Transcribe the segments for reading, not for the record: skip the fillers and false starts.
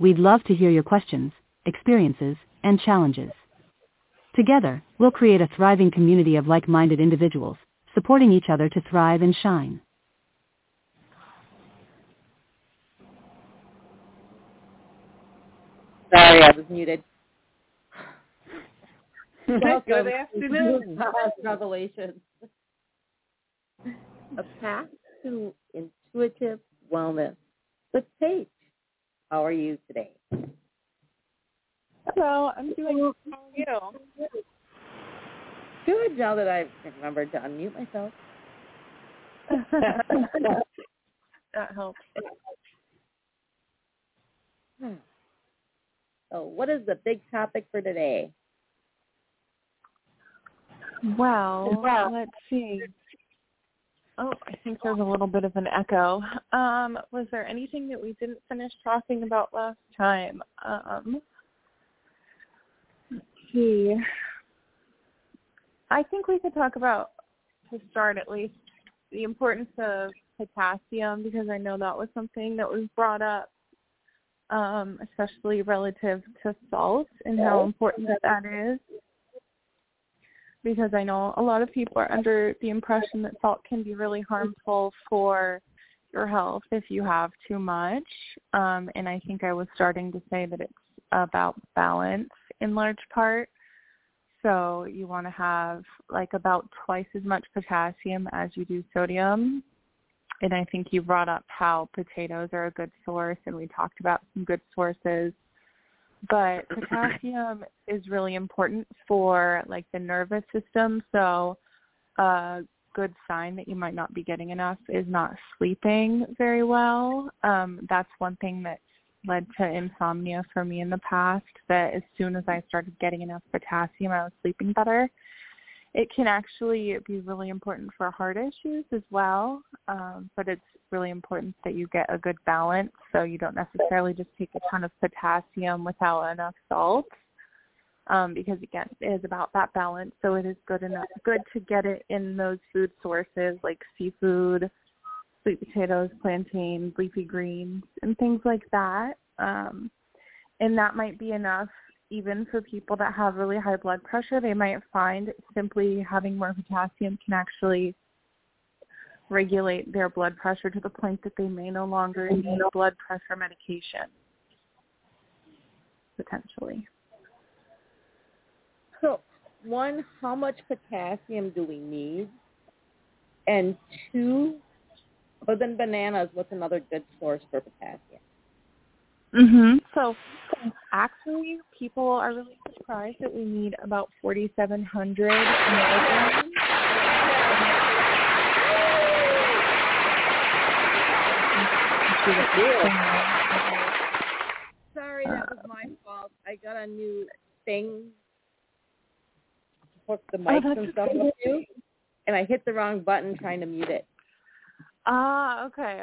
We'd love to hear your questions, experiences, and challenges. Together, we'll create a thriving community of like-minded individuals, supporting each other to thrive and shine. Sorry, I was muted. Good afternoon. Revelations. A path to intuitive wellness with Page. How are you today? Hello, I'm doing good. How are you? Good, now that I remembered to unmute myself. That helps. So what is the big topic for today? Well, let's see. Oh, I think there's a little bit of an echo. Was there anything that we didn't finish talking about last time? Let's see. I think we could talk about, to start at least, the importance of potassium, because I know that was something that was brought up, especially relative to salt and how important that is. Because I know a lot of people are under the impression that salt can be really harmful for your health if you have too much. And I think I was starting to say that it's about balance in large part. So you want to have like about twice as much potassium as you do sodium. And I think you brought up how potatoes are a good source, and we talked about some good sources. But potassium is really important for, like, the nervous system. So a good sign that you might not be getting enough is not sleeping very well. That's one thing that led to insomnia for me in the past, that as soon as I started getting enough potassium, I was sleeping better. It can actually be really important for heart issues as well, but it's really important that you get a good balance, so you don't necessarily just take a ton of potassium without enough salt, because, again, it is about that balance, so it is good to get it in those food sources like seafood, sweet potatoes, plantains, leafy greens, and things like that, and that might be enough. Even for people that have really high blood pressure, they might find simply having more potassium can actually regulate their blood pressure to the point that they may no longer need blood pressure medication, potentially. So, one, how much potassium do we need? And two, other than bananas, what's another good source for potassium? Mm-hmm. So actually, people are really surprised that we need about 4,700 milligrams. Sorry, that was my fault. I got a new thing to hook the mics and stuff up to, and I hit the wrong button trying to mute it. Okay.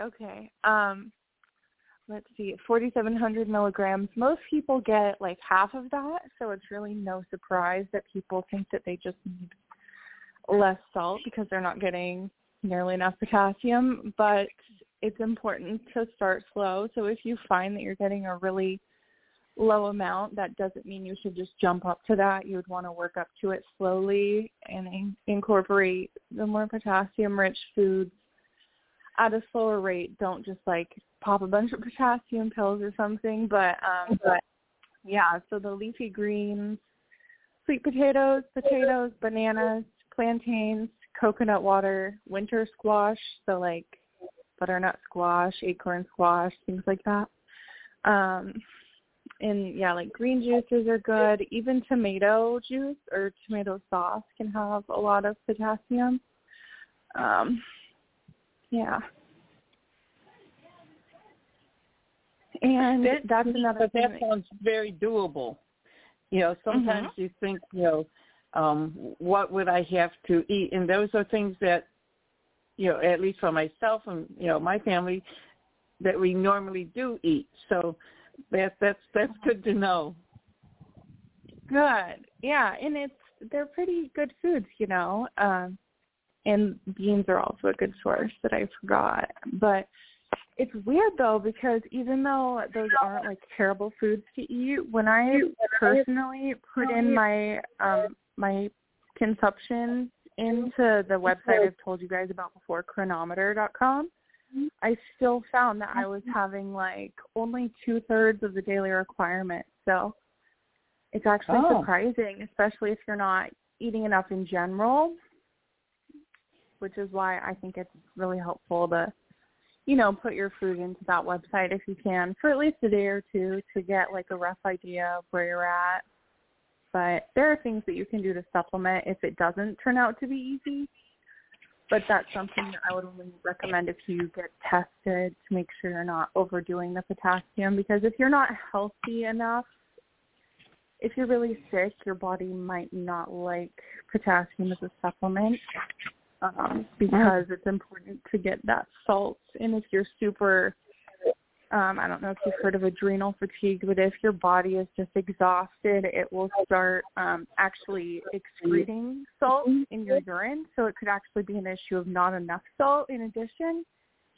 Let's see, 4,700 milligrams. Most people get like half of that, so it's really no surprise that people think that they just need less salt because they're not getting nearly enough potassium, but it's important to start slow. So if you find that you're getting a really low amount, that doesn't mean you should just jump up to that. You would want to work up to it slowly and incorporate the more potassium-rich foods at a slower rate. Don't just like pop a bunch of potassium pills or something, but yeah, so the leafy greens, sweet potatoes, potatoes, bananas, plantains, coconut water, winter squash, so like butternut squash, acorn squash, things like that. And yeah, like green juices are good. Even tomato juice or tomato sauce can have a lot of potassium. Yeah. And that's another thing. That sounds very doable. You know, sometimes you think, you know, what would I have to eat? And those are things that, you know, at least for myself and, you know, my family, that we normally do eat. So that's good to know. Good. Yeah. And they're pretty good foods, you know. And beans are also a good source that I forgot. But it's weird, though, because even though those aren't, like, terrible foods to eat, when I personally put in my my consumption into the website I've told you guys about before, chronometer.com, I still found that I was having, like, only two-thirds of the daily requirement. So it's actually surprising, especially if you're not eating enough in general, which is why I think it's really helpful to, you know, put your food into that website if you can for at least a day or two to get, like, a rough idea of where you're at. But there are things that you can do to supplement if it doesn't turn out to be easy. But that's something that I would only recommend if you get tested to make sure you're not overdoing the potassium, because if you're not healthy enough, if you're really sick, your body might not like potassium as a supplement. Because it's important to get that salt. And if you're super, I don't know if you've heard of adrenal fatigue, but if your body is just exhausted, it will start actually excreting salt in your urine. So it could actually be an issue of not enough salt in addition.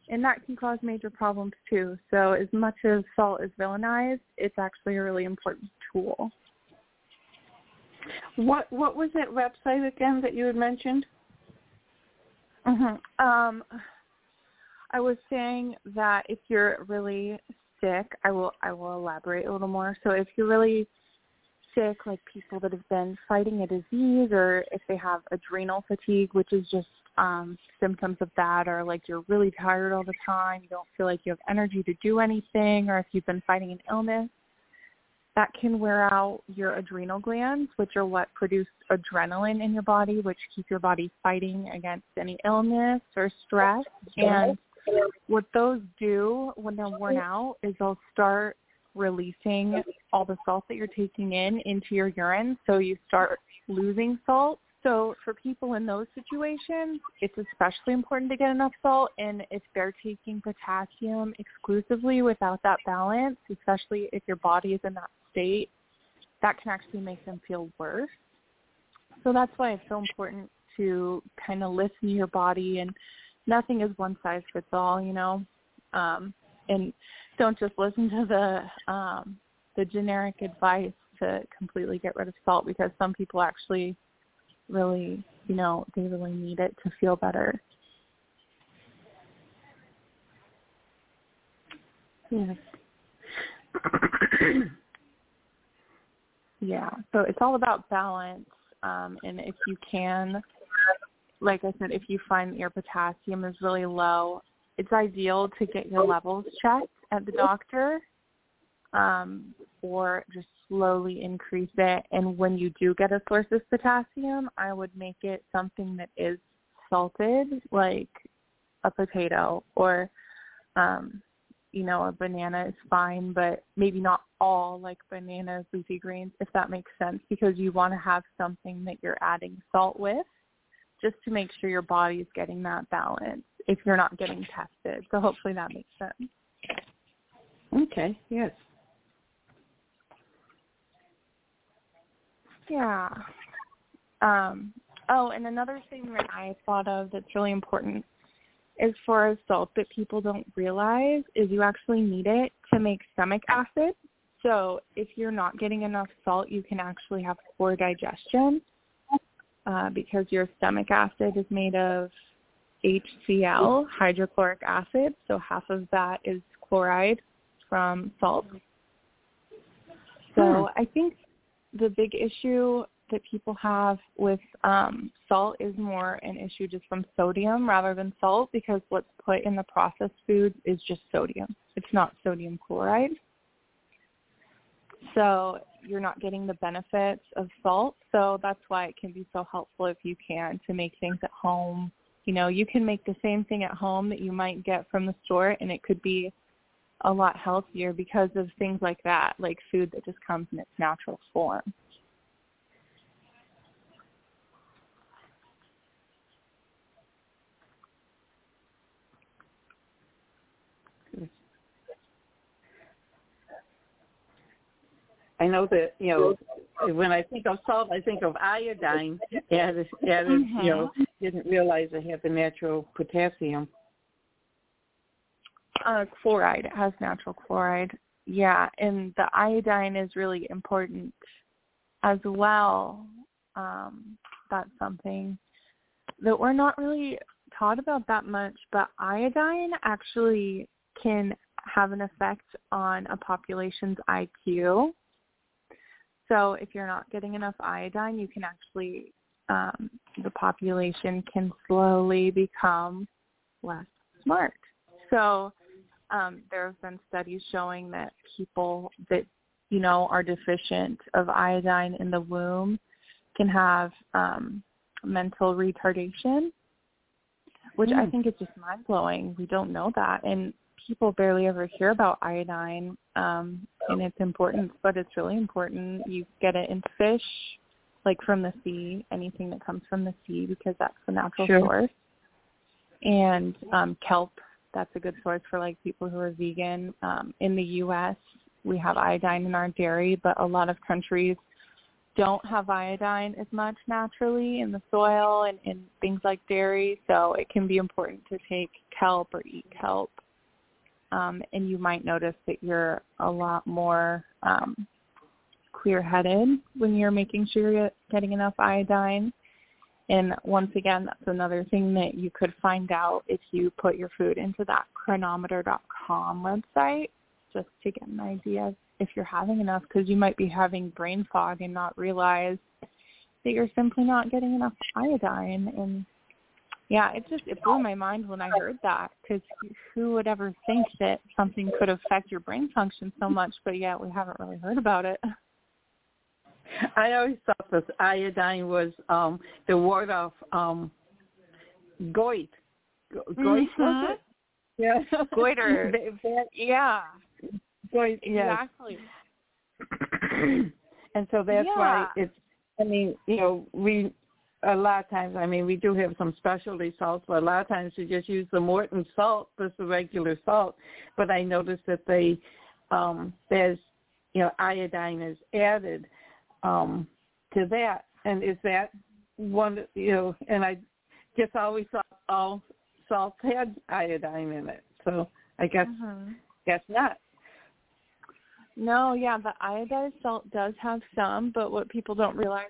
And that can cause major problems too. So as much as salt is villainized, it's actually a really important tool. What was that website again that you had mentioned? I was saying that if you're really sick, I will elaborate a little more. So if you're really sick, like people that have been fighting a disease, or if they have adrenal fatigue, which is just symptoms of that, or like you're really tired all the time, you don't feel like you have energy to do anything, or if you've been fighting an illness, that can wear out your adrenal glands, which are what produce adrenaline in your body, which keep your body fighting against any illness or stress. And what those do when they're worn out is they'll start releasing all the salt that you're taking in into your urine, so you start losing salt. So for people in those situations, it's especially important to get enough salt. And if they're taking potassium exclusively without that balance, especially if your body is in that state, that can actually make them feel worse. So that's why it's so important to kind of listen to your body, and nothing is one size fits all, you know. And don't just listen to the generic advice to completely get rid of salt, because some people actually really, you know, they really need it to feel better. Yes. Yeah, so it's all about balance. And if you can, like I said, if you find that your potassium is really low, it's ideal to get your levels checked at the doctor, or just slowly increase it. And when you do get a source of potassium, I would make it something that is salted, like a potato, or, you know, a banana is fine, but maybe not all, like bananas, leafy greens, if that makes sense, because you want to have something that you're adding salt with, just to make sure your body is getting that balance if you're not getting tested. So hopefully that makes sense. Okay, yes. Yeah. And another thing that I thought of that's really important as far as salt that people don't realize is you actually need it to make stomach acid. So if you're not getting enough salt, you can actually have poor digestion because your stomach acid is made of HCl, hydrochloric acid. So half of that is chloride from salt. So I think the big issue that people have with salt is more an issue just from sodium rather than salt, because what's put in the processed foods is just sodium. It's not sodium chloride. So you're not getting the benefits of salt. So that's why it can be so helpful if you can to make things at home. You know, you can make the same thing at home that you might get from the store, and it could be a lot healthier because of things like that, like food that just comes in its natural form. I know that, you know, when I think of salt, I think of iodine, and you know, didn't realize it had the natural potassium. Chloride. It has natural chloride. Yeah, and the iodine is really important as well. That's something that we're not really taught about that much, but iodine actually can have an effect on a population's IQ. So if you're not getting enough iodine, you can actually, the population can slowly become less smart. So there have been studies showing that people that, you know, are deficient of iodine in the womb can have mental retardation, which I think is just mind-blowing. We don't know that. And people barely ever hear about iodine and its importance, but it's really important. You get it in fish, like from the sea, anything that comes from the sea, because that's the natural source. And kelp, that's a good source for like people who are vegan. In the U.S., we have iodine in our dairy, but a lot of countries don't have iodine as much naturally in the soil and in things like dairy, so it can be important to take kelp or eat kelp. And you might notice that you're a lot more clear-headed when you're making sure you're getting enough iodine. And once again, that's another thing that you could find out if you put your food into that chronometer.com website, just to get an idea if you're having enough, because you might be having brain fog and not realize that you're simply not getting enough iodine. And yeah, it blew my mind when I heard that, because who would ever think that something could affect your brain function so much, but yet we haven't really heard about it. I always thought that iodine was the word of goit. Goit, was it? Yeah. Goiter. Yeah. Goit, exactly. And so that's why it's, I mean, you know, a lot of times, I mean, we do have some specialty salts, but a lot of times we just use the Morton salt, just the regular salt. But I noticed that there's, you know, iodine is added to that. And is that one, you know, and I just always thought all salts had iodine in it. So I guess, guess not. No, yeah, the iodized salt does have some, but what people don't realize,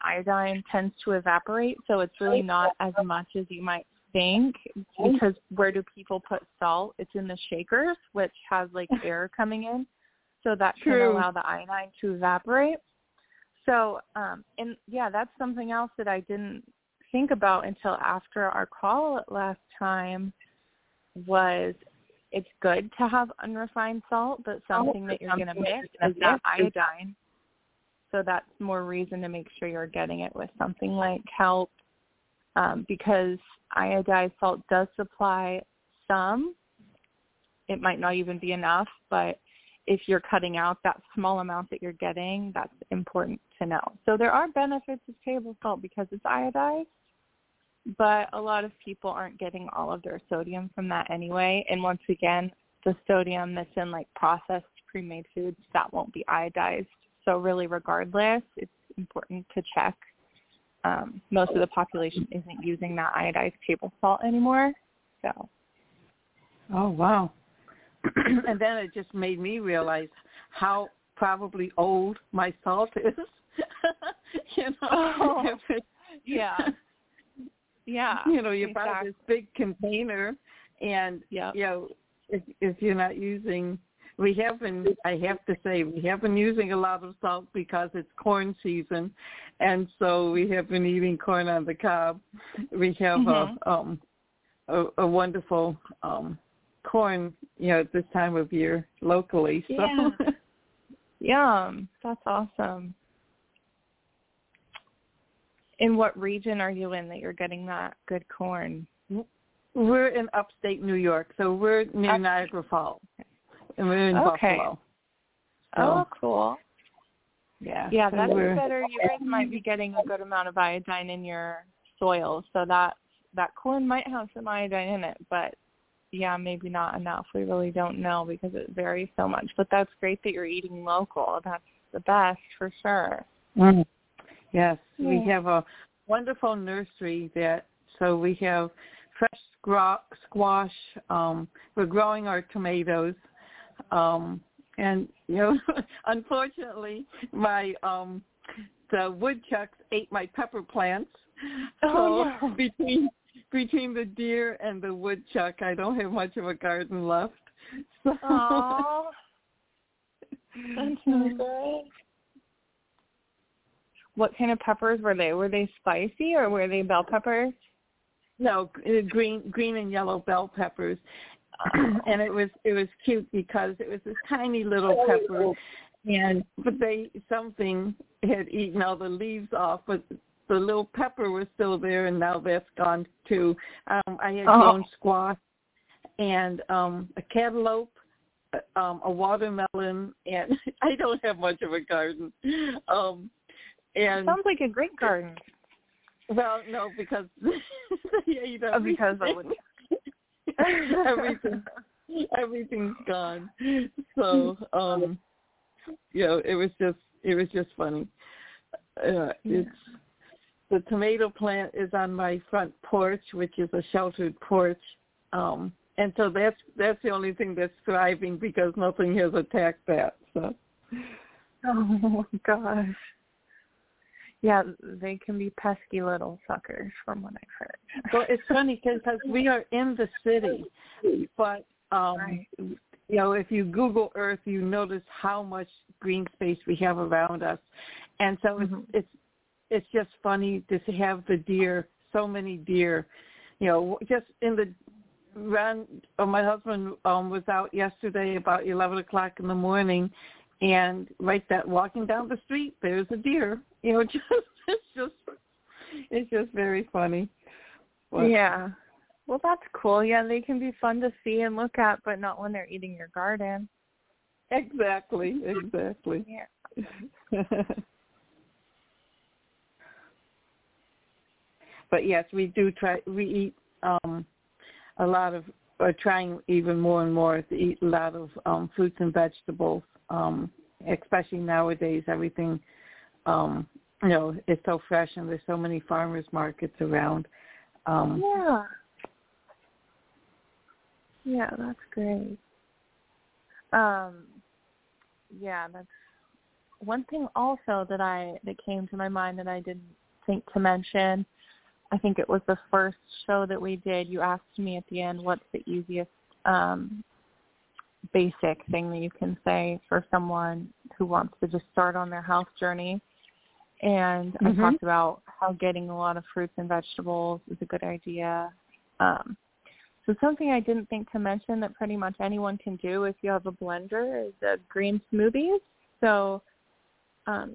iodine tends to evaporate, so it's really not as much as you might think, because where do people put salt? It's in the shakers, which has like air coming in, so that can allow the iodine to evaporate. So, and yeah, that's something else that I didn't think about until after our call last time, was it's good to have unrefined salt, but something that you're going to mix is that iodine. So that's more reason to make sure you're getting it with something like kelp, because iodized salt does supply some. It might not even be enough, but if you're cutting out that small amount that you're getting, that's important to know. So there are benefits of table salt because it's iodized, but a lot of people aren't getting all of their sodium from that anyway. And once again, the sodium that's in like processed pre-made foods, that won't be iodized. So really, regardless, it's important to check. Most of the population isn't using that iodized table salt anymore. So. Oh, wow. And then it just made me realize how probably old my salt is. You know? Oh, yeah. Yeah. You know, you buy this big container, and, you know, if you're not using We have been, I have to say, we have been using a lot of salt because it's corn season, and so we have been eating corn on the cob. We have a wonderful corn, you know, at this time of year locally. So. Yeah. Yum. That's awesome. In what region are you in that you're getting that good corn? We're in upstate New York, so we're near Niagara Falls. And we're in Buffalo. So, oh, cool. Yeah. Yeah, so that's better. You guys might be getting a good amount of iodine in your soil, so that corn might have some iodine in it, but yeah, maybe not enough. We really don't know because it varies so much. But that's great that you're eating local. That's the best for sure. Mm. Yes, yeah. We have a wonderful nursery so we have fresh squash. We're growing our tomatoes. And, you know, unfortunately, my the woodchucks ate my pepper plants. Oh, so no. Between the deer and the woodchuck, I don't have much of a garden left. So. Aww. That's so good. What kind of peppers were they? Were they spicy or were they bell peppers? No, green and yellow bell peppers. And it was cute because it was this tiny little pepper, but something had eaten all the leaves off, but the little pepper was still there, and now that's gone too. I had grown squash and a cantaloupe, a watermelon, and I don't have much of a garden. And sounds like a great garden. Well, no, because I wouldn't. Everything's gone. So, you know, it was just funny. It's the tomato plant is on my front porch, which is a sheltered porch, and so that's the only thing that's thriving because nothing has attacked that. So, oh my gosh, yeah, they can be pesky little suckers, from what I've heard. Well, it's funny because we are in the city, but you know, if you Google Earth, you notice how much green space we have around us, and so it's just funny to have the deer, so many deer, you know, just in the run. My husband was out yesterday about 11 o'clock in the morning. And walking down the street, there's a deer. You know, it's just very funny. But, yeah. Well, that's cool. Yeah, they can be fun to see and look at, but not when they're eating your garden. Exactly. Yeah. But yes, we do try. We eat a lot of, or trying even more and more to eat a lot of fruits and vegetables. Especially nowadays, everything, you know, is so fresh, and there's so many farmers markets around. Yeah, that's great. Yeah, that's one thing also that came to my mind that I didn't think to mention. I think it was the first show that we did. You asked me at the end, what's the easiest basic thing that you can say for someone who wants to just start on their health journey. And I talked about how getting a lot of fruits and vegetables is a good idea. So something I didn't think to mention that pretty much anyone can do if you have a blender is green smoothies. So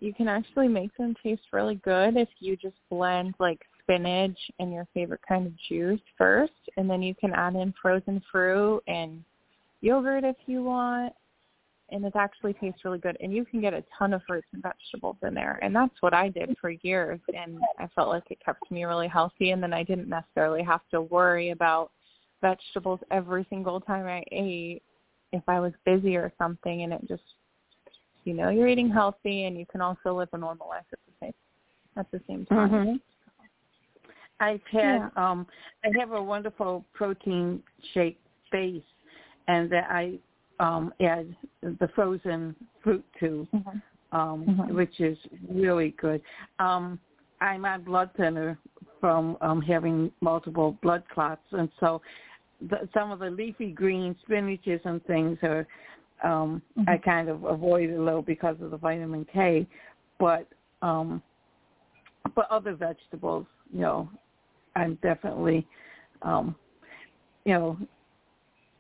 you can actually make them taste really good if you just blend like spinach and your favorite kind of juice first, and then you can add in frozen fruit and yogurt if you want, and it actually tastes really good. And you can get a ton of fruits and vegetables in there, and that's what I did for years, and I felt like it kept me really healthy, and then I didn't necessarily have to worry about vegetables every single time I ate if I was busy or something, and it just, you know, you're eating healthy, and you can also live a normal life at the same time. Mm-hmm. I've had, I have a wonderful protein shake base, and that I add the frozen fruit to, which is really good. I'm on blood thinner from having multiple blood clots, and so some of the leafy green spinaches and things are I kind of avoid it a little because of the vitamin K, but other vegetables, you know, I'm definitely, you know,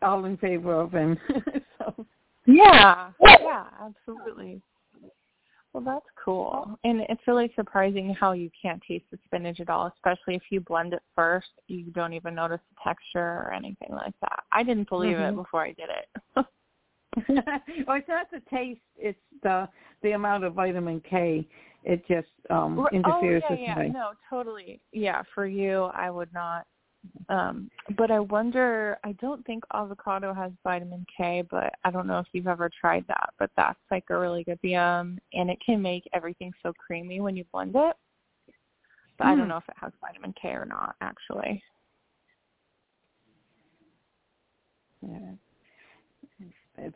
all in favor of them. So. Yeah, absolutely. Well, that's cool. And it's really surprising how you can't taste the spinach at all, especially if you blend it first. You don't even notice the texture or anything like that. I didn't believe it before I did it. Well, it's not the taste. It's the amount of vitamin K. It just interferes with me. No, totally. Yeah, for you, I would not. But I wonder, I don't think avocado has vitamin K, but I don't know if you've ever tried that, but that's like a really good yum, and it can make everything so creamy when you blend it. But I don't know if it has vitamin K or not, actually. Yeah.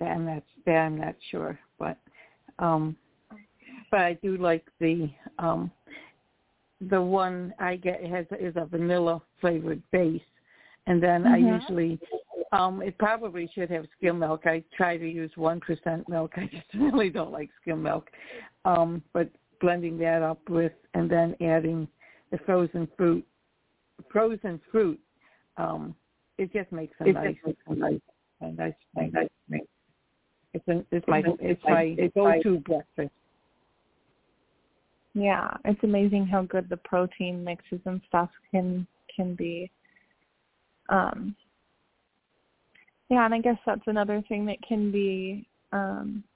I'm not sure, but I do like the one I get is a vanilla flavored base, and then I usually it probably should have skim milk. I try to use 1% milk. I just really don't like skim milk, but blending that up with and then adding the frozen fruit, it just makes a nice thing. It's my go-to breakfast. Yeah, it's amazing how good the protein mixes and stuff can be. Yeah, and I guess that's another thing that can be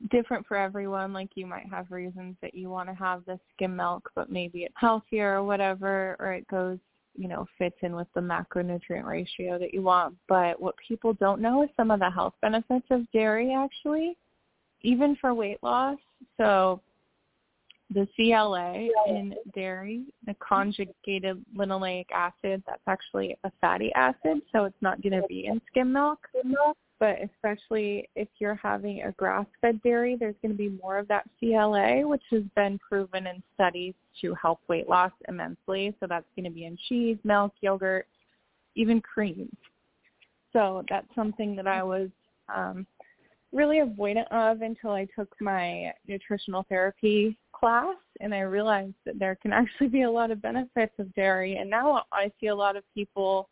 different for everyone. Like you might have reasons that you want to have the skim milk, but maybe it's healthier or whatever, or it goes, you know, fits in with the macronutrient ratio that you want. But what people don't know is some of the health benefits of dairy, actually, even for weight loss. So the CLA in dairy, the conjugated linoleic acid, that's actually a fatty acid, so it's not going to be in skim milk. But especially if you're having a grass-fed dairy, there's going to be more of that CLA, which has been proven in studies to help weight loss immensely. So that's going to be in cheese, milk, yogurt, even creams. So that's something that I was really avoidant of until I took my nutritional therapy class, and I realized that there can actually be a lot of benefits of dairy. And now I see a lot of people,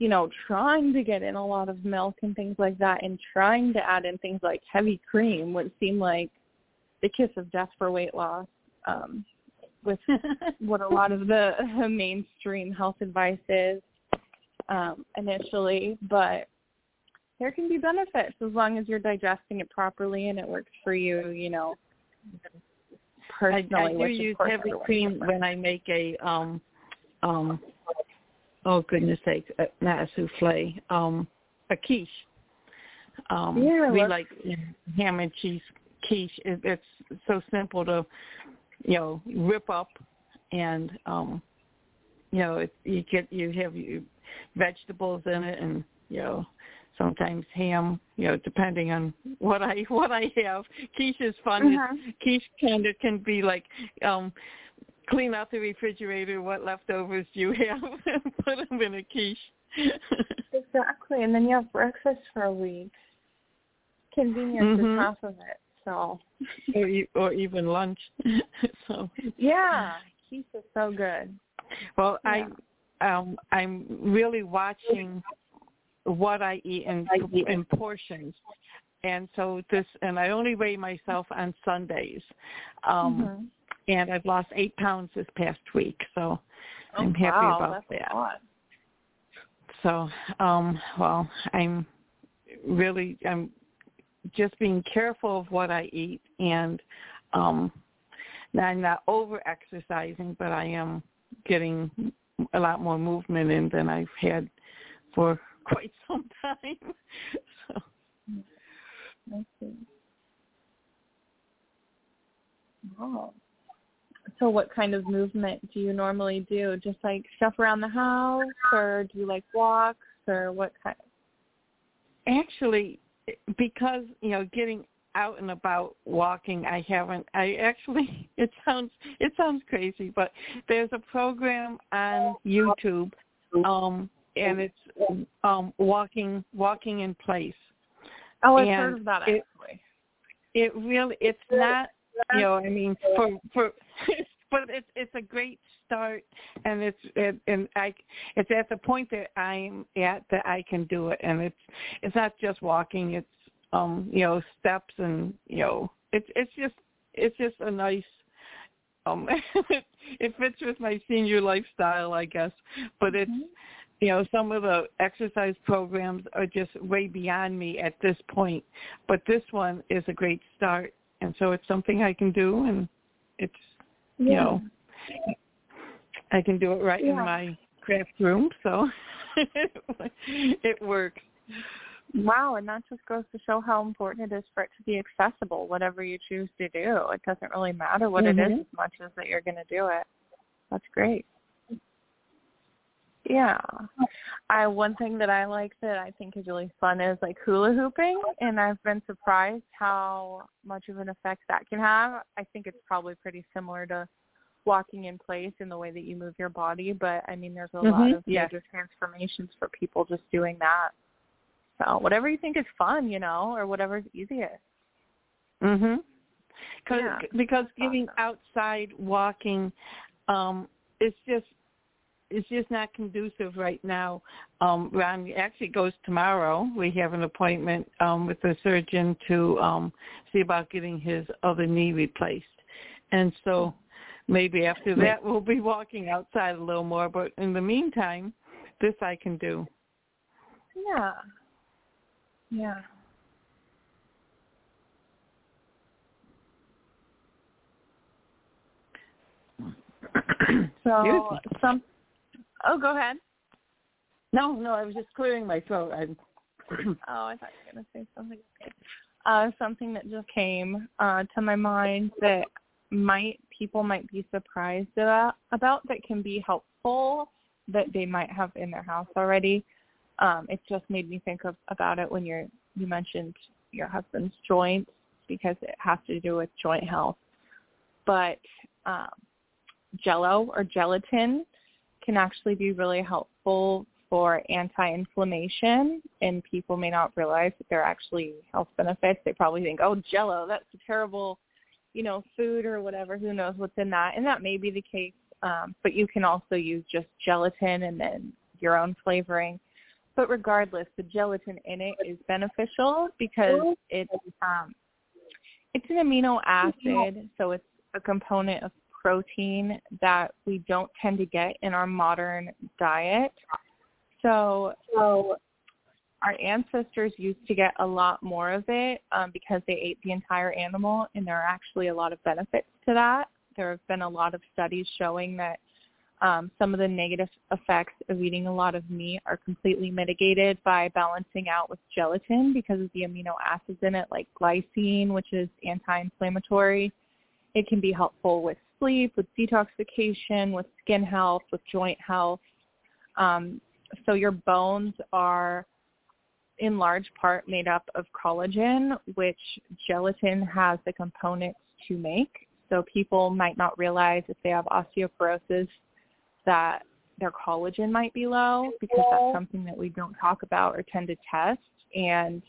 you know, trying to get in a lot of milk and things like that, and trying to add in things like heavy cream, which seem like the kiss of death for weight loss, with what a lot of the mainstream health advice is initially. But there can be benefits as long as you're digesting it properly and it works for you, you know, personally. I do use heavy cream when I make a, oh, goodness sake, not a souffle, a quiche. We like ham and cheese quiche. It's so simple to, you know, rip up and, you know, you have your vegetables in it and, you know, sometimes ham, you know, depending on what I have. Quiche is fun. Quiche kind of can be like clean out the refrigerator. What leftovers do you have? Put them in a quiche. Exactly, and then you have breakfast for a week. Convenience is half of it. So. or even lunch. So. Yeah, quiche is so good. Well, yeah. I'm really watching what I eat in portions, and so this, and I only weigh myself on Sundays, and I've lost 8 pounds this past week, so I'm happy about that. So, well, I'm just being careful of what I eat, and I'm not over-exercising, but I am getting a lot more movement in than I've had for quite some time. So what kind of movement do you normally do? Just like stuff around the house, or do you like walks, or what kind of? Actually, because, you know, getting out and about walking, it sounds crazy, but there's a program on YouTube, and it's walking in place. Oh, I've heard of that actually. It really, it's not, you know, I mean, for but it's a great start, and it's at the point that I'm at that I can do it, and it's not just walking, it's you know, steps, and you know, it's just a nice it fits with my senior lifestyle, I guess, but it's. Mm-hmm. You know, some of the exercise programs are just way beyond me at this point, but this one is a great start, and so it's something I can do, and it's, you know, I can do it right in my craft room, so it works. Wow, and that just goes to show how important it is for it to be accessible, whatever you choose to do. It doesn't really matter what it is as much as that you're going to do it. That's great. Yeah. One thing that I like that I think is really fun is like hula hooping, and I've been surprised how much of an effect that can have. I think it's probably pretty similar to walking in place in the way that you move your body, but I mean, there's a lot of major transformations for people just doing that. So whatever you think is fun, you know, or whatever's easiest. Mm-hmm. Because getting outside walking, it's just not conducive right now. Ron actually goes tomorrow. We have an appointment with the surgeon to see about getting his other knee replaced. And so maybe after that we'll be walking outside a little more. But in the meantime, this I can do. Yeah. Yeah. So some. Oh, go ahead. No, I was just clearing my throat. Oh, I thought you were going to say something. Something that just came to my mind that people might be surprised about that can be helpful that they might have in their house already. It just made me think about it when you mentioned your husband's joints, because it has to do with joint health. But Jell-O or gelatin can actually be really helpful for anti-inflammation, and people may not realize that there are actually health benefits. They probably think, oh, Jell-O, that's a terrible, you know, food or whatever, who knows what's in that, and that may be the case, but you can also use just gelatin and then your own flavoring. But regardless, the gelatin in it is beneficial because it's an amino acid, so it's a component of protein that we don't tend to get in our modern diet. So our ancestors used to get a lot more of it because they ate the entire animal, and there are actually a lot of benefits to that. There have been a lot of studies showing that some of the negative effects of eating a lot of meat are completely mitigated by balancing out with gelatin because of the amino acids in it, like glycine, which is anti-inflammatory. It can be helpful with sleep, with detoxification, with skin health, with joint health. So your bones are in large part made up of collagen, which gelatin has the components to make. So people might not realize if they have osteoporosis that their collagen might be low, because that's something that we don't talk about or tend to test. And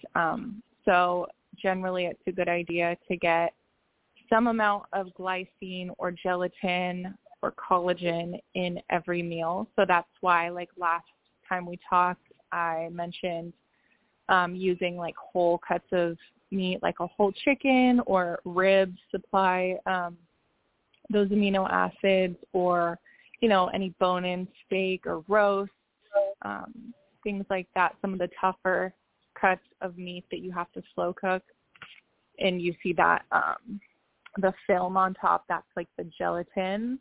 so generally it's a good idea to get some amount of glycine or gelatin or collagen in every meal. So that's why, like last time we talked, I mentioned using like whole cuts of meat, like a whole chicken or ribs, supply those amino acids, or, you know, any bone-in steak or roast, things like that, some of the tougher cuts of meat that you have to slow cook. And you see that the film on top, that's like the gelatin,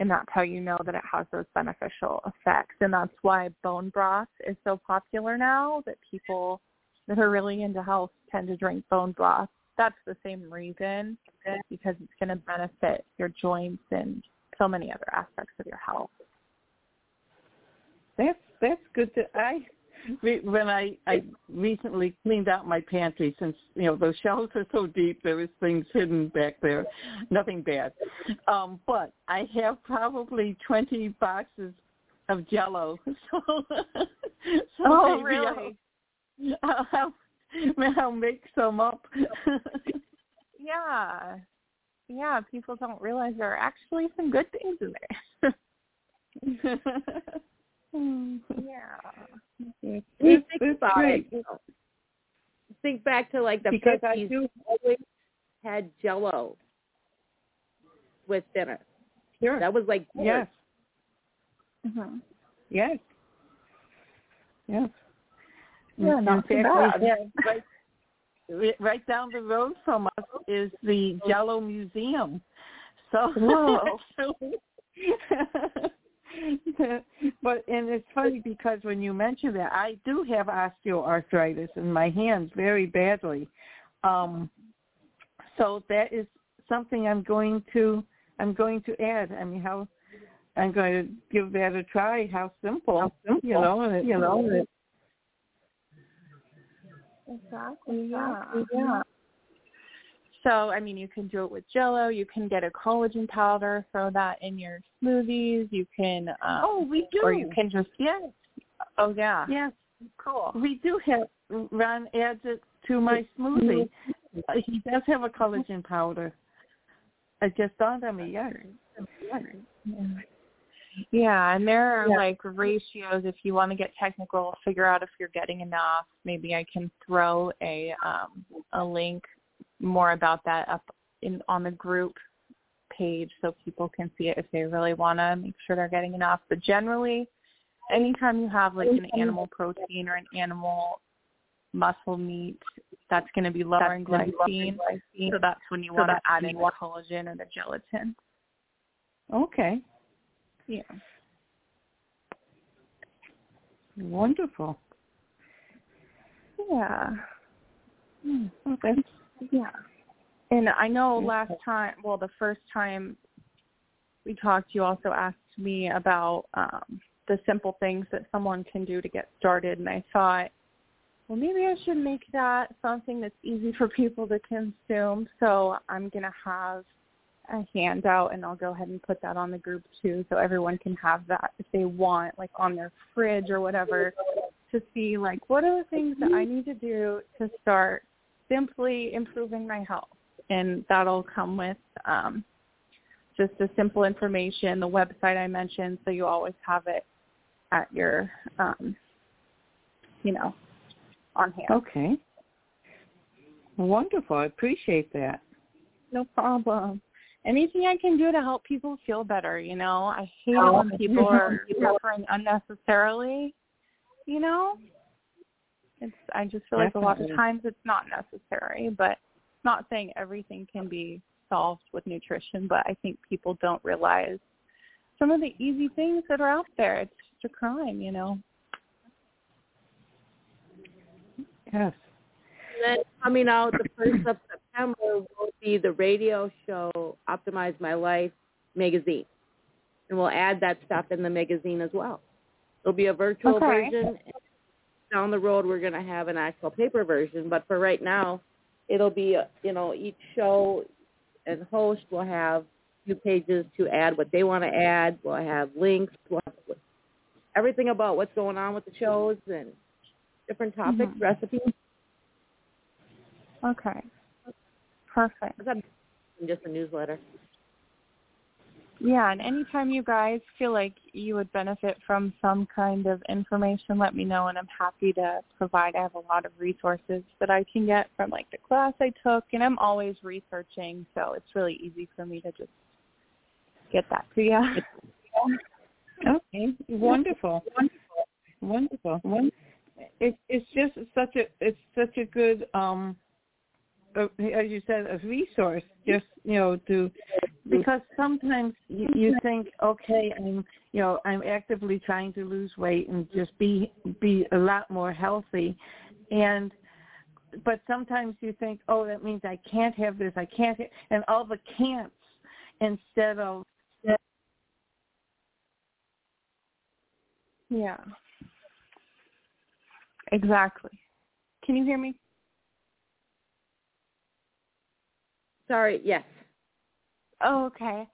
and that's how you know that it has those beneficial effects. And that's why bone broth is so popular now, that people that are really into health tend to drink bone broth. That's the same reason, because it's going to benefit your joints and so many other aspects of your health. That's good. When I recently cleaned out my pantry, since, you know, those shelves are so deep, there was things hidden back there, nothing bad. But I have probably 20 boxes of Jell-O. So, oh, really? I'll have I'll make some up. Yeah. Yeah, people don't realize there are actually some good things in there. Yeah. Think back to like the 50s. You always had Jell-O with dinner. Sure. That was like dinner. Yes. Mm-hmm. Yes. Yes. Yeah, not too bad. Yeah. Right down the road from us is the Jell-O Museum. So, but and it's funny because when you mention that, I do have osteoarthritis in my hands very badly. So that is something I'm going to add. I mean, how I'm going to give that a try. How simple. You know. Exactly. Yeah. So, I mean, you can do it with Jell-O. You can get a collagen powder, throw that in your smoothies. You can. We do. Or you can just. Yes. Oh yeah. Yes. Cool. We do have. Ron adds it to my smoothie. He does have a collagen powder. It just dawned on me. Yeah. Yeah, and there are like ratios. If you want to get technical, figure out if you're getting enough. Maybe I can throw a link more about that up on the group page so people can see it if they really want to make sure they're getting enough. But generally, anytime you have like an animal protein or an animal muscle meat, that's going to be lower in glycine. So that's when you want to add in the collagen or the gelatin. Okay. Yeah. Wonderful. Yeah. Okay. Yeah. And I know last time, the first time we talked, you also asked me about the simple things that someone can do to get started. And I thought, well, maybe I should make that something that's easy for people to consume. So I'm going to have a handout, and I'll go ahead and put that on the group too, so everyone can have that if they want, like on their fridge or whatever, to see like what are the things that I need to do to start simply improving my health. And that'll come with just the simple information, the website I mentioned, so you always have it at your, on hand. Okay. Wonderful. I appreciate that. No problem. Anything I can do to help people feel better, I hate when people are suffering unnecessarily, I just feel like a lot of times it's not necessary, but not saying everything can be solved with nutrition, but I think people don't realize some of the easy things that are out there. It's just a crime, Yes. And then coming out the 1st of September will be the radio show, Optimize My Life magazine. And we'll add that stuff in the magazine as well. It'll be a virtual version. Down the road, we're going to have an actual paper version. But for right now, it'll be, each show and host will have two pages to add what they want to add. We'll have links, we'll have everything about what's going on with the shows and different topics, recipes. Okay. Perfect. Just a newsletter. Yeah, and anytime you guys feel like you would benefit from some kind of information, let me know, and I'm happy to provide. I have a lot of resources that I can get from, like, the class I took, and I'm always researching, so it's really easy for me to just get that to you. Okay. Wonderful. It's just such a good as you said, a resource, just, because sometimes you think, okay, I'm actively trying to lose weight and just be a lot more healthy. But sometimes you think, oh, that means I can't have this. I can't, and all the can'ts instead of. Yeah. Exactly. Can you hear me? Sorry, yes. Oh, okay.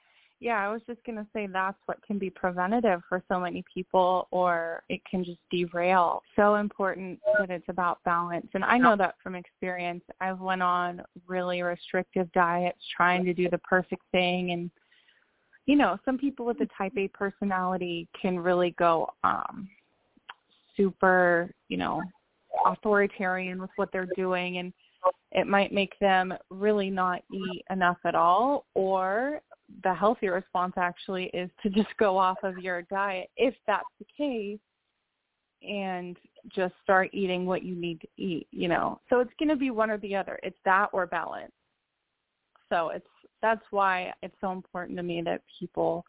Yeah, I was just going to say that's what can be preventative for so many people, or it can just derail. So important that it's about balance. And I know that from experience. I've went on really restrictive diets trying to do the perfect thing. And, you know, some people with a type A personality can really go super, you know, authoritarian with what they're doing. And it might make them really not eat enough at all, or the healthier response actually is to just go off of your diet if that's the case and just start eating what you need to eat, you know. So it's going to be one or the other. It's that or balance. So that's why it's so important to me that people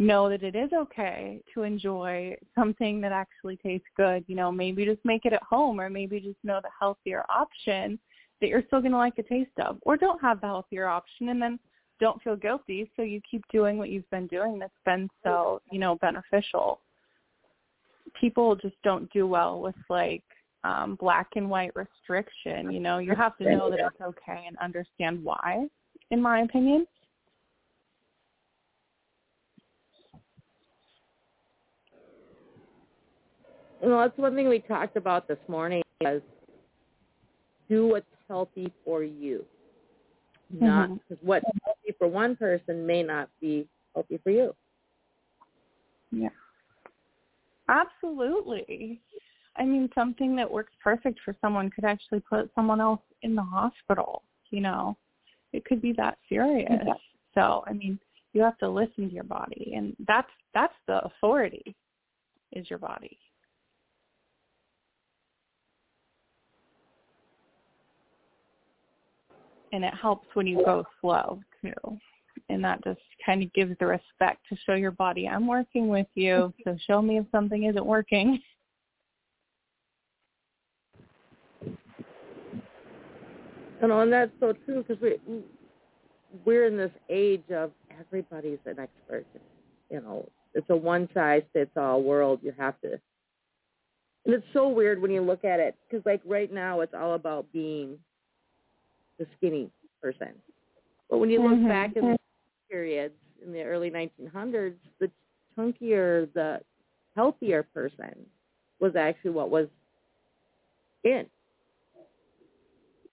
know that it is okay to enjoy something that actually tastes good. You know, maybe just make it at home, or maybe just know the healthier option that you're still going to like the taste of, or don't have the healthier option and then don't feel guilty, so you keep doing what you've been doing that's been so, you know, beneficial. People just don't do well with, like, black and white restriction, you know. You have to know that it's okay and understand why, in my opinion. Well, that's one thing we talked about this morning is do what's healthy for you. Not because what's healthy for one person may not be healthy for you. Yeah, absolutely. I mean, something that works perfect for someone could actually put someone else in the hospital. You know, it could be that serious. Yeah. So, I mean, you have to listen to your body, and that's the authority, is your body. And it helps when you go slow, too. And that just kind of gives the respect to show your body, I'm working with you, so show me if something isn't working. You know, and that's so true, because we're in this age of everybody's an expert. You know, it's a one-size-fits-all world. You have to. And it's so weird when you look at it, because, like, right now it's all about being the skinny person. But when you look back in the periods in the early 1900s, the chunkier, the healthier person was actually what was in.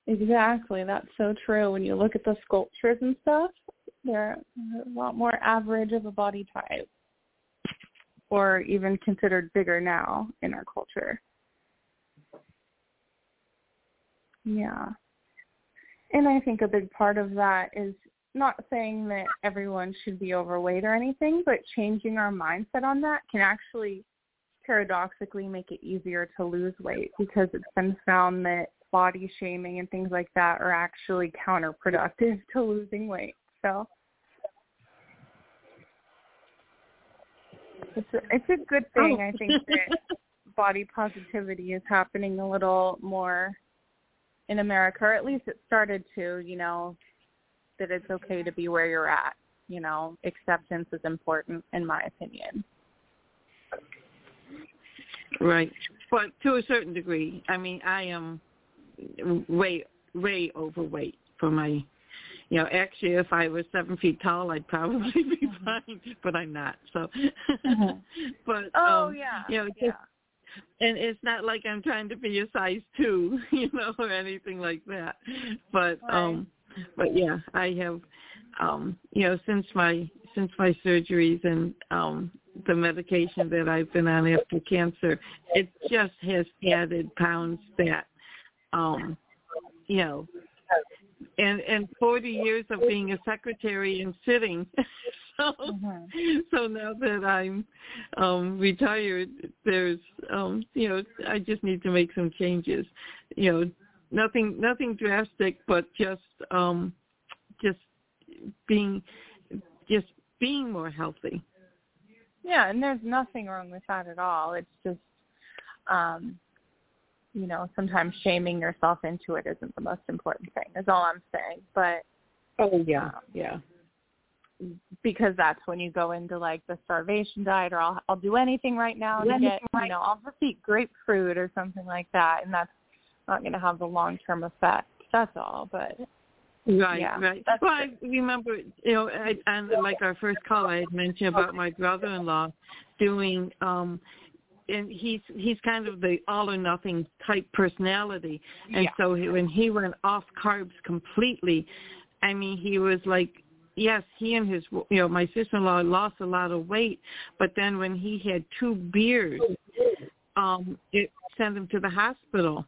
Exactly. That's so true. When you look at the sculptures and stuff, they're a lot more average of a body type, or even considered bigger now in our culture. Yeah. And I think a big part of that is not saying that everyone should be overweight or anything, but changing our mindset on that can actually paradoxically make it easier to lose weight, because it's been found that body shaming and things like that are actually counterproductive to losing weight. So it's a good thing, I think, that body positivity is happening a little more in America, or at least it started to, you know, that it's okay to be where you're at. You know, acceptance is important, in my opinion. Right. But to a certain degree, I mean, I am way overweight for my, you know, actually if I was 7 feet tall, I'd probably be fine, but I'm not. So, but, you know, and it's not like I'm trying to be a size 2, you know, or anything like that. But yeah, I have, you know, since my surgeries and the medication that I've been on after cancer, it just has added pounds that, you know, and 40 years of being a secretary and sitting. So now that I'm retired, there's, you know, I just need to make some changes. You know, nothing drastic, but just being more healthy. Yeah, and there's nothing wrong with that at all. It's just, you know, sometimes shaming yourself into it isn't the most important thing, is all I'm saying. But yeah. Because that's when you go into, like, the starvation diet, or I'll do anything right now to get, you know, I'll just eat grapefruit or something like that, and that's not going to have the long-term effect. That's all. But Right, yeah, right. Well, I remember, you know, and like our first call, I had mentioned about my brother-in-law doing, and he's kind of the all-or-nothing type personality. And so when he went off carbs completely, I mean, he was like, yes, he and his, you know, my sister-in-law lost a lot of weight, but then when he had two beers, it sent him to the hospital.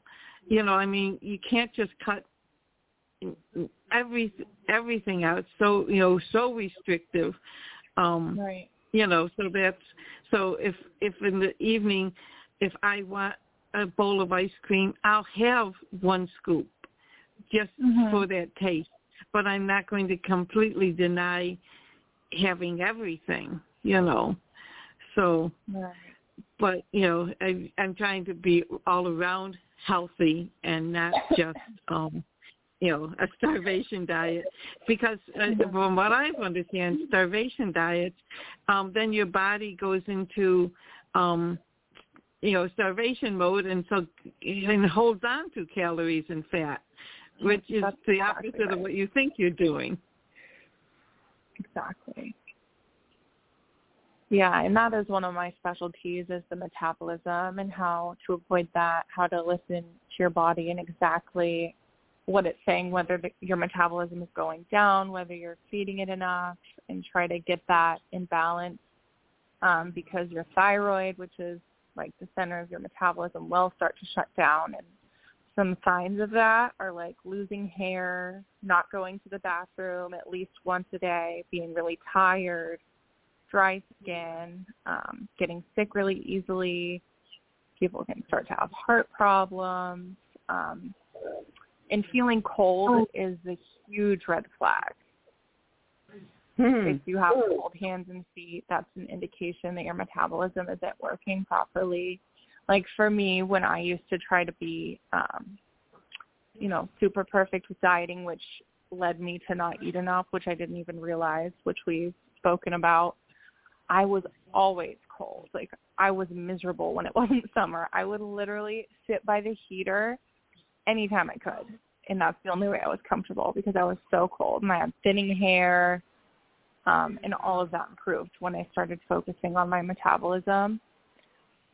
You know, I mean, you can't just cut everything out, so, you know, so restrictive, right, you know. So that's, so if in the evening, if I want a bowl of ice cream, I'll have one scoop just for that taste, but I'm not going to completely deny having everything, you know. So but, you know, I'm trying to be all around healthy and not just you know, a starvation diet, because from what I understand, starvation diets, then your body goes into, you know, starvation mode, and so and holds on to calories and fat, which is That's the exactly opposite right. of what you think you're doing. Exactly. Yeah, and that is one of my specialties, is the metabolism and how to avoid that, how to listen to your body and exactly what it's saying, whether your metabolism is going down, whether you're feeding it enough, and try to get that in balance, because your thyroid, which is like the center of your metabolism, will start to shut down. And some signs of that are like losing hair, not going to the bathroom at least once a day, being really tired, dry skin, getting sick really easily. People can start to have heart problems. And feeling cold is a huge red flag. If you have cold hands and feet, that's an indication that your metabolism isn't working properly. Like for me, when I used to try to be, you know, super perfect with dieting, which led me to not eat enough, which I didn't even realize, which we've spoken about, I was always cold. Like I was miserable when it wasn't summer. I would literally sit by the heater anytime I could, and that's the only way I was comfortable, because I was so cold, and I had thinning hair, and all of that improved when I started focusing on my metabolism.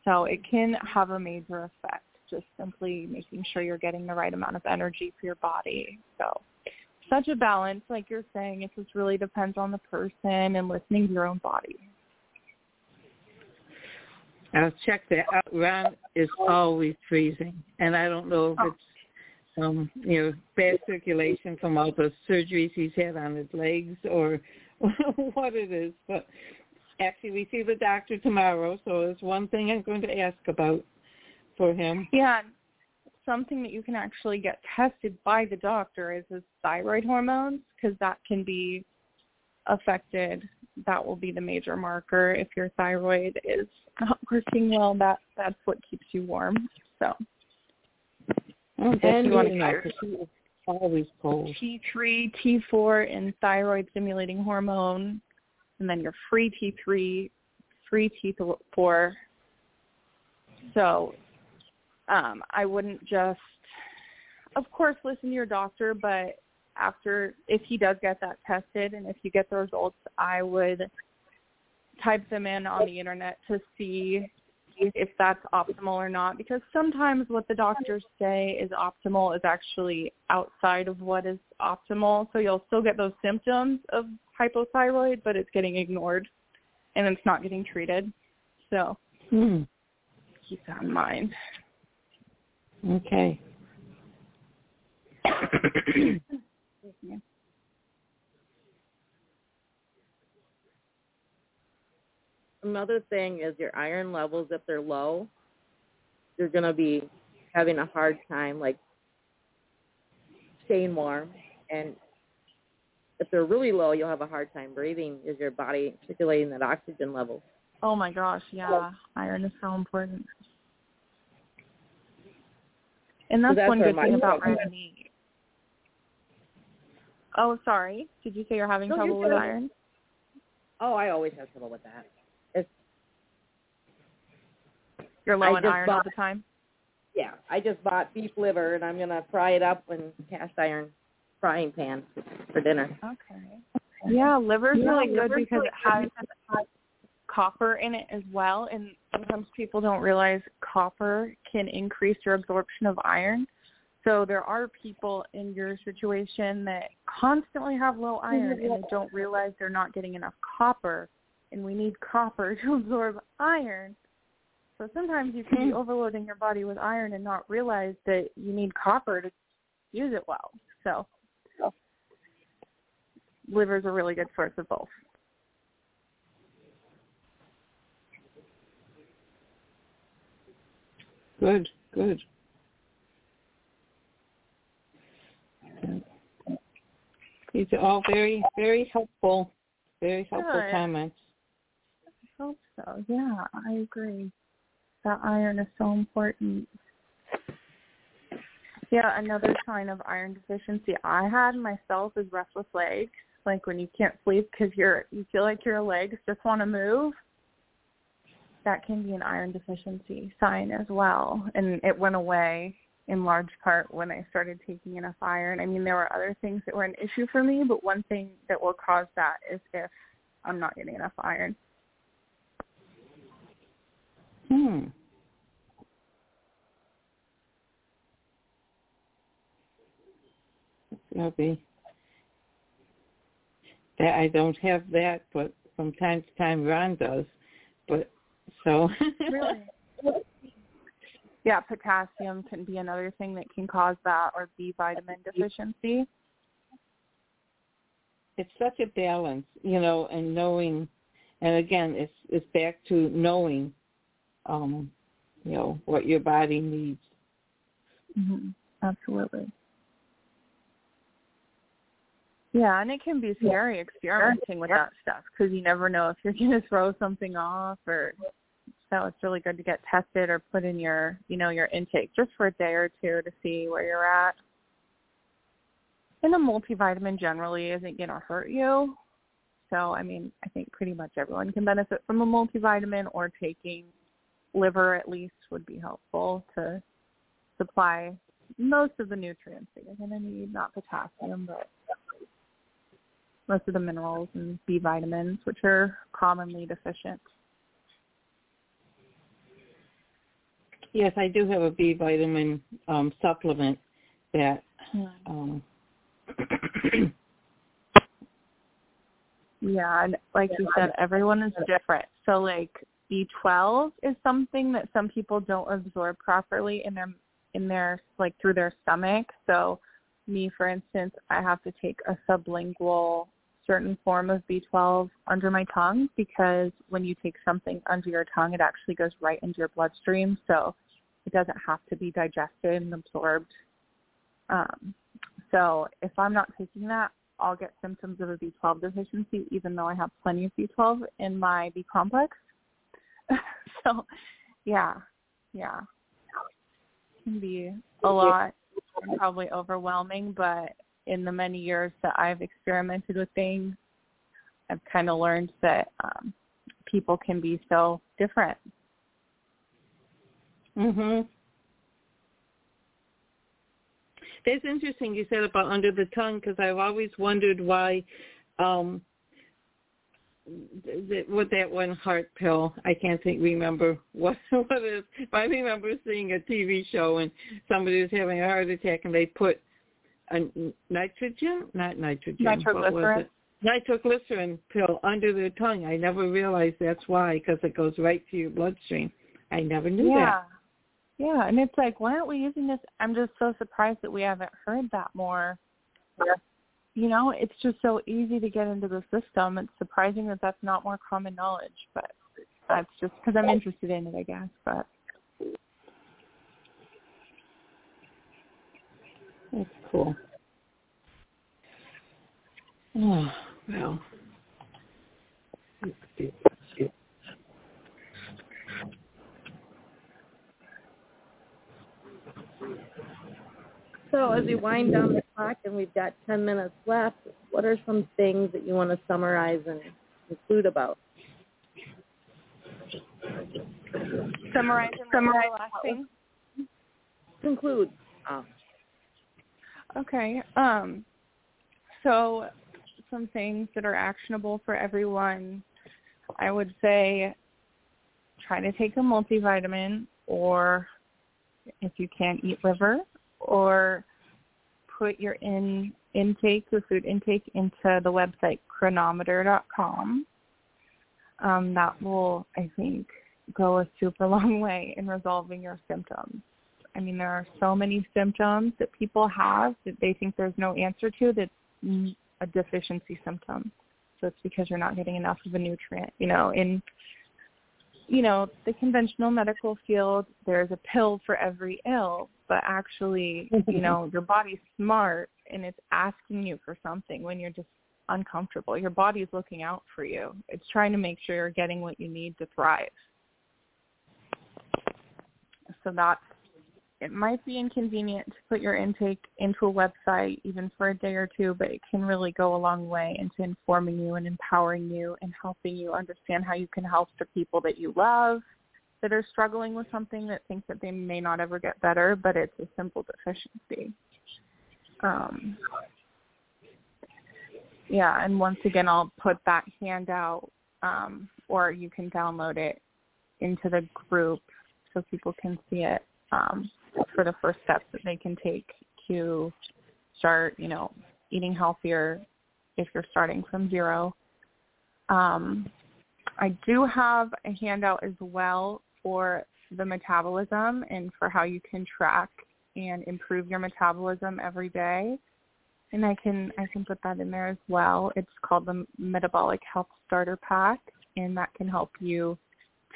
So it can have a major effect, just simply making sure you're getting the right amount of energy for your body. So such a balance, like you're saying, it just really depends on the person and listening to your own body. I'll check that out. Ron is always freezing, and I don't know if it's you know, bad circulation from all the surgeries he's had on his legs or what it is. But actually, we see the doctor tomorrow, so it's one thing I'm going to ask about for him. Yeah, something that you can actually get tested by the doctor is his thyroid hormones, because that can be affected. That will be the major marker. If your thyroid is not working well, that's what keeps you warm. So. And you always cold. T3, T4, and thyroid-stimulating hormone, and then your free T3, free T4. So I wouldn't just, of course, listen to your doctor, but after, if he does get that tested, and if you get the results, I would type them in on the internet to see if that's optimal or not, because sometimes what the doctors say is optimal is actually outside of what is optimal. So you'll still get those symptoms of hypothyroid, but it's getting ignored and it's not getting treated. So keep that in mind. Okay. Another thing is your iron levels. If they're low, you're going to be having a hard time, like, staying warm. And if they're really low, you'll have a hard time breathing, is your body circulating that oxygen level. Oh, my gosh, yeah. So, iron is so important. And that's one good thing about red meat. Oh, sorry. Did you say you're having trouble with iron? Oh, I always have trouble with that. You're low in iron all the time? Yeah. I just bought beef liver, and I'm going to fry it up in cast iron frying pan for dinner. Okay. Yeah, liver's really good because it has copper in it as well, and sometimes people don't realize copper can increase your absorption of iron. So there are people in your situation that constantly have low iron and they don't realize they're not getting enough copper, and we need copper to absorb iron. So sometimes you can be overloading your body with iron and not realize that you need copper to use it well. So liver's a really good source of both. Good. These are all very, very helpful, comments. I hope so. Yeah, I agree. That iron is so important. Yeah, another sign of iron deficiency I had myself is restless legs, like when you can't sleep because you feel like your legs just want to move. That can be an iron deficiency sign as well, and it went away in large part when I started taking enough iron. I mean, there were other things that were an issue for me, but one thing that will cause that is if I'm not getting enough iron. That I don't have that, but from time to time Ron does. But so really. Yeah, potassium can be another thing that can cause that, or B vitamin deficiency. It's such a balance, and knowing, and again, it's back to knowing, what your body needs. Mm-hmm. Absolutely. Yeah, and it can be scary experimenting with that stuff because you never know if you're going to throw something off or. So it's really good to get tested or put in your, your intake just for a day or two to see where you're at. And a multivitamin generally isn't going to hurt you. So, I think pretty much everyone can benefit from a multivitamin, or taking liver at least would be helpful to supply most of the nutrients that you're going to need, not potassium, but most of the minerals and B vitamins, which are commonly deficient. Yes, I do have a B vitamin supplement that yeah, and like you said, everyone is different. So like B12 is something that some people don't absorb properly in their like through their stomach. So me, for instance, I have to take a sublingual certain form of B12 under my tongue, because when you take something under your tongue, it actually goes right into your bloodstream. So it doesn't have to be digested and absorbed. So if I'm not taking that, I'll get symptoms of a B12 deficiency, even though I have plenty of B12 in my B complex. So, yeah. It can be a lot and probably overwhelming, but in the many years that I've experimented with things, I've kind of learned that people can be so different. Mhm. That's interesting you said about under the tongue, because I've always wondered why what that one heart pill, I can't remember what it is. But I remember seeing a TV show and somebody was having a heart attack and they put nitroglycerin pill under their tongue. I never realized that's why, because it goes right to your bloodstream. I never knew that. Yeah, and it's like, why aren't we using this? I'm just so surprised that we haven't heard that more. Yeah. It's just so easy to get into the system. It's surprising that that's not more common knowledge, but that's just because I'm interested in it, I guess. But that's cool. Oh, well. So as we wind down the clock and we've got 10 minutes left, what are some things that you want to summarize and conclude about? Summarize the last thing? Conclude. Okay. So some things that are actionable for everyone, I would say try to take a multivitamin, or if you can't eat liver, or put your food intake into the website chronometer.com. That will, I think, go a super long way in resolving your symptoms. I mean, there are so many symptoms that people have that they think there's no answer to, that's a deficiency symptom. So it's because you're not getting enough of a nutrient. In the conventional medical field, there's a pill for every ill, but actually, your body's smart and it's asking you for something when you're just uncomfortable. Your body's looking out for you. It's trying to make sure you're getting what you need to thrive. So it might be inconvenient to put your intake into a website even for a day or two, but it can really go a long way into informing you and empowering you and helping you understand how you can help the people that you love that are struggling with something, that think that they may not ever get better, but it's a simple deficiency. And once again, I'll put that handout, or you can download it into the group so people can see it, for the first steps that they can take to start, eating healthier if you're starting from zero. I do have a handout as well for the metabolism and for how you can track and improve your metabolism every day. And I can put that in there as well. It's called the Metabolic Health Starter Pack, and that can help you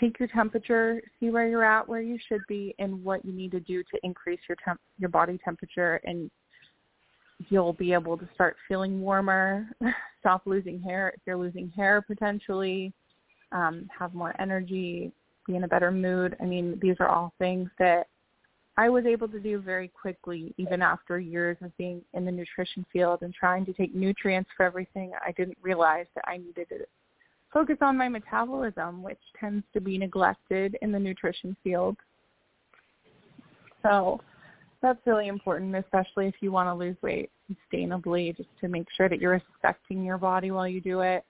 take your temperature, see where you're at, where you should be, and what you need to do to increase your body temperature, and you'll be able to start feeling warmer, stop losing hair if you're losing hair potentially, have more energy, be in a better mood. I mean, these are all things that I was able to do very quickly, even after years of being in the nutrition field and trying to take nutrients for everything. I didn't realize that I needed it. Focus on my metabolism, which tends to be neglected in the nutrition field. So that's really important, especially if you want to lose weight sustainably, just to make sure that you're respecting your body while you do it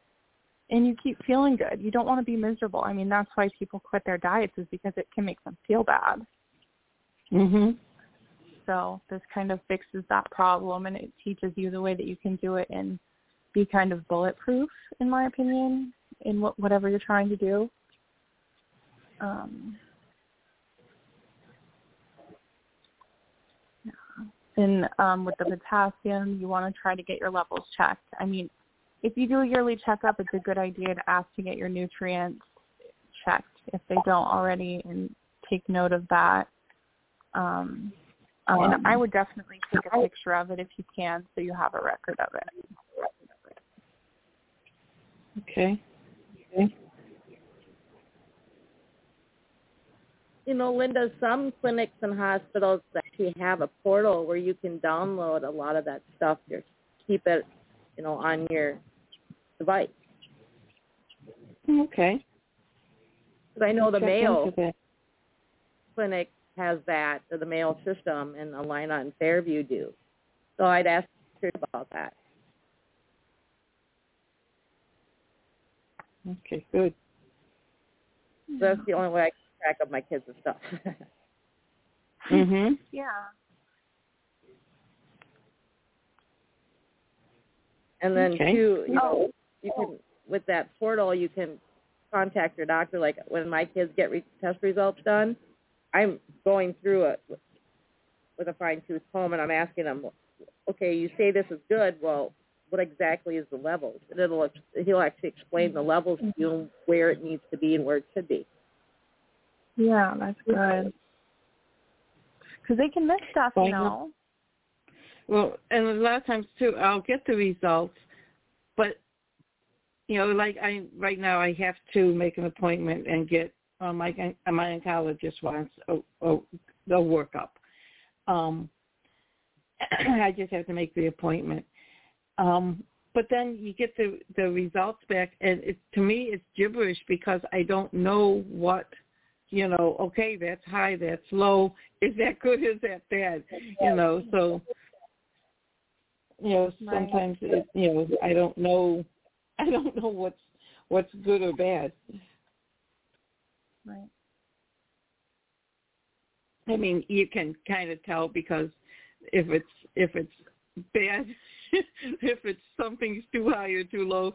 and you keep feeling good. You don't want to be miserable. I mean, that's why people quit their diets, is because it can make them feel bad. Mm-hmm. So this kind of fixes that problem, and it teaches you the way that you can do it and be kind of bulletproof, in my opinion, in whatever you're trying to do. And with the potassium, you want to try to get your levels checked. I mean, if you do a yearly checkup, it's a good idea to ask to get your nutrients checked if they don't already, and take note of that. And I would definitely take a picture of it if you can, so you have a record of it. Okay. Linda, some clinics and hospitals actually have a portal where you can download a lot of that stuff. You keep it, on your device. Okay. Because I know the Mayo Clinic has that, or the Mayo System, and Alina and Fairview do. So I'd ask you about that. Okay, good. That's the only way I can track up my kids' and stuff. Mm-hmm. Yeah. And then, too, you can, with that portal, you can contact your doctor. Like, when my kids get test results done, I'm going through it with a fine-tooth comb, and I'm asking them, okay, you say this is good, well, what exactly is the levels? And he'll actually explain the levels to you and where it needs to be and where it should be. Yeah, that's good. Because they can miss stuff, Well, and a lot of times, too, I'll get the results, but, right now I have to make an appointment and get my oncologist wants a workup. I just have to make the appointment. But then you get the results back, and to me it's gibberish, because I don't know what, okay, that's high, that's low, is that good, is that bad, so You know, sometimes it, you know, I don't know what's good or bad. Right. I mean, you can kind of tell because if it's bad, if it's something's too high or too low,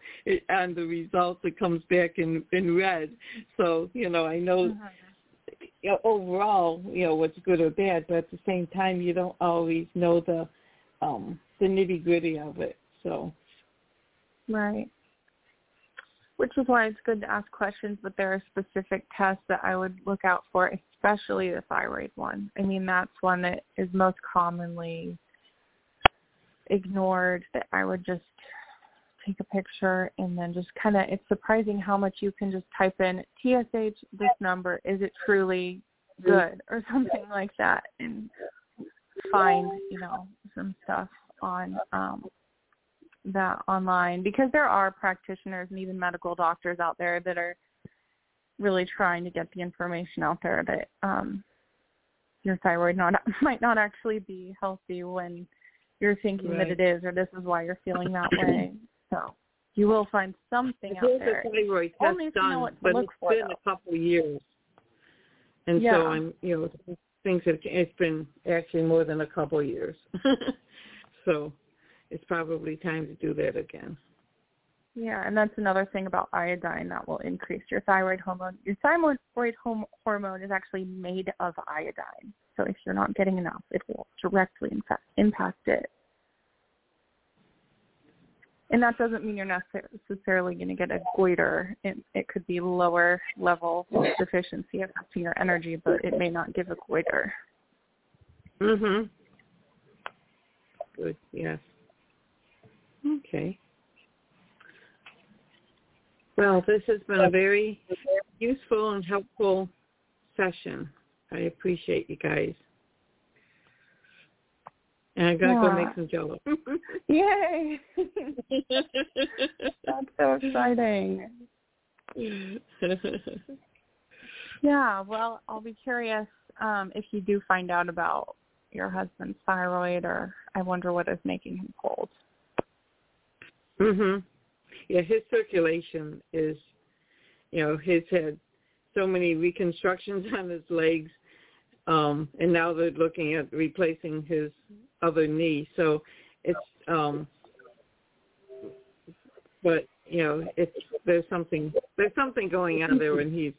on the results it comes back in red. So, you know, I know overall, you know, what's good or bad, but at the same time, you don't always know the nitty gritty of it. So, right. Which is why it's good to ask questions, but there are specific tests that I would look out for, especially the thyroid one. I mean, that's one that is most commonly ignored, that I would just take a picture and then just kind of, it's surprising how much you can just type in TSH, this number, is it truly good or something like that, and find, you know, some stuff on that online, because there are practitioners and even medical doctors out there that are really trying to get the information out there that your thyroid might not actually be healthy when you're thinking right. that it is, or this is why you're feeling that way. So you will find something out there. Only if you know what to look for. But it's been a couple of years, and so I'm, you know, things have. It's been actually more than a couple of years, so it's probably time to do that again. Yeah, and that's another thing about iodine that will increase your thyroid hormone. Your thyroid hormone is actually made of iodine. So if you're not getting enough, it will directly impact it. And that doesn't mean you're necessarily going to get a goiter. It could be lower level deficiency affecting your energy, but it may not give a goiter. Mm-hmm. Good, yes. Okay. Well, this has been a very useful and helpful session. I appreciate you guys. And I gotta go make some Jell-O. Yay! That's so exciting. Yeah, well, I'll be curious if you do find out about your husband's thyroid, or I wonder what is making him cold. Mm-hmm. Yeah, his circulation is, you know, he's had so many reconstructions on his legs. And now they're looking at replacing his other knee. So it's, but you know, it's there's something going on there when he's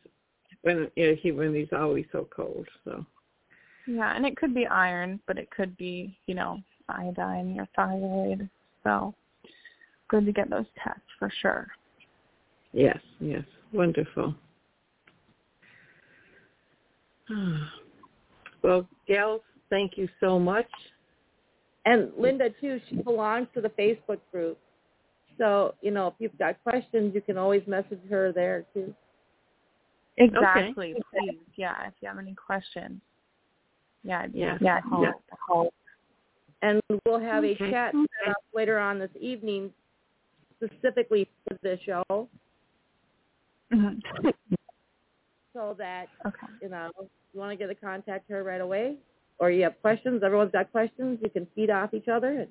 always so cold. So yeah, and it could be iron, but it could be, you know, iodine or thyroid. So good to get those tests for sure. Yes, yes, wonderful. Well, Gail, thank you so much. And Linda, too, she belongs to the Facebook group. So, you know, if you've got questions, you can always message her there, too. Exactly. Okay. Please, yeah, if you have any questions. Yeah. Help. And we'll have a chat set up later on this evening specifically for this show. Mm-hmm. So that, you know, you want to get a contact her right away, or you have questions, everyone's got questions, you can feed off each other.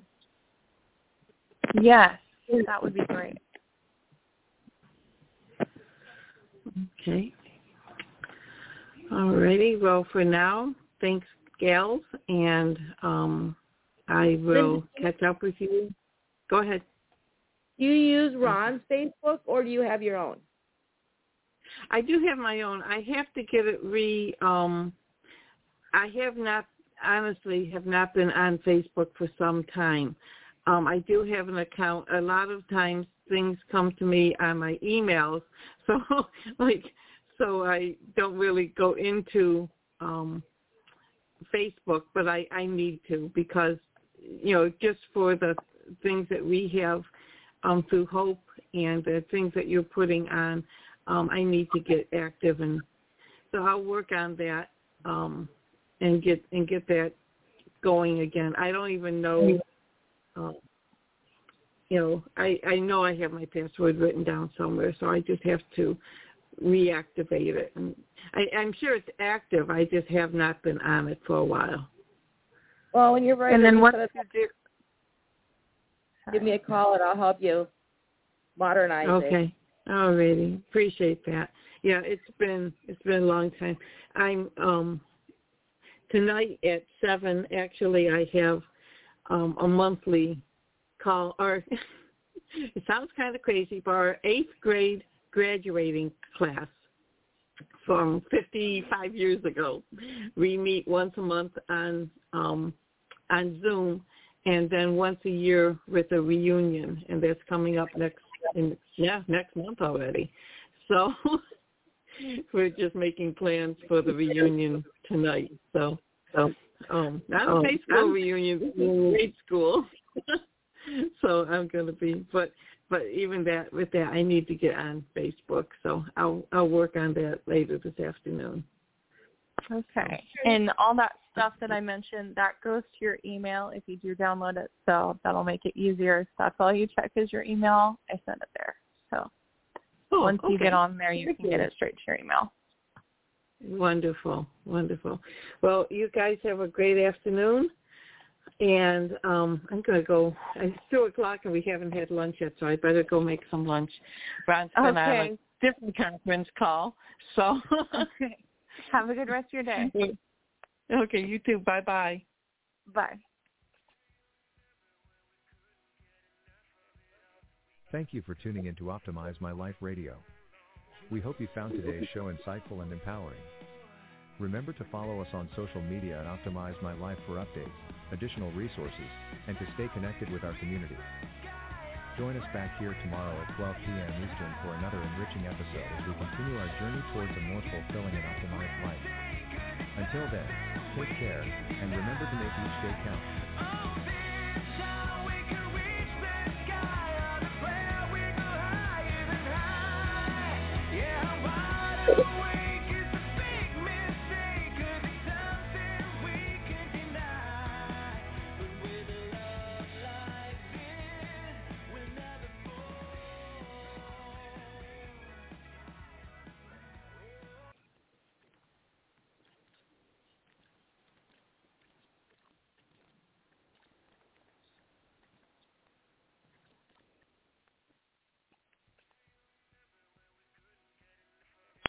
Yes, that would be great. Okay. All righty. Well, for now, thanks, Gail, and I will catch up with you. Go ahead. Do you use Ron's Facebook, or do you have your own? I do have my own. I have to get it I have not been on Facebook for some time. I do have an account. A lot of times things come to me on my emails, so I don't really go into Facebook, but I need to, because, you know, just for the things that we have through Hope and the things that you're putting on, I need to get active, and so I'll work on that and get that going again. I don't even know, you know, I know I have my password written down somewhere, so I just have to reactivate it. And I'm sure it's active. I just have not been on it for a while. Well, when you're right, and then what? Give me a call and I'll help you modernize it. Okay. Alrighty. Appreciate that. Yeah, it's been a long time. I'm tonight at 7, actually, I have a monthly call, or it sounds kind of crazy, but our 8th grade graduating class from 55 years ago. We meet once a month on Zoom, and then once a year with a reunion, and that's coming up next month already. So we're just making plans for the reunion tonight. So not a high school reunion, grade school. So I'm going to be, but even that, with that, I need to get on Facebook. So I'll work on that later this afternoon. Okay. And all that stuff that I mentioned, that goes to your email if you do download it. So that'll make it easier. So that's all you check is your email. I send it there. So once you get on there, you can get it straight to your email. Wonderful. Wonderful. Well, you guys have a great afternoon. And I'm going to go. It's 2 o'clock and we haven't had lunch yet, so I better go make some lunch. Ron's been on a different conference call. So okay. Have a good rest of your day. Okay, you too. Bye-bye. Bye. Thank you for tuning in to Optimize My Life Radio. We hope you found today's show insightful and empowering. Remember to follow us on social media at Optimize My Life for updates, additional resources, and to stay connected with our community. Join us back here tomorrow at 12 p.m. Eastern for another enriching episode as we continue our journey towards a more fulfilling and optimized life. Until then, take care, and remember to make each day count.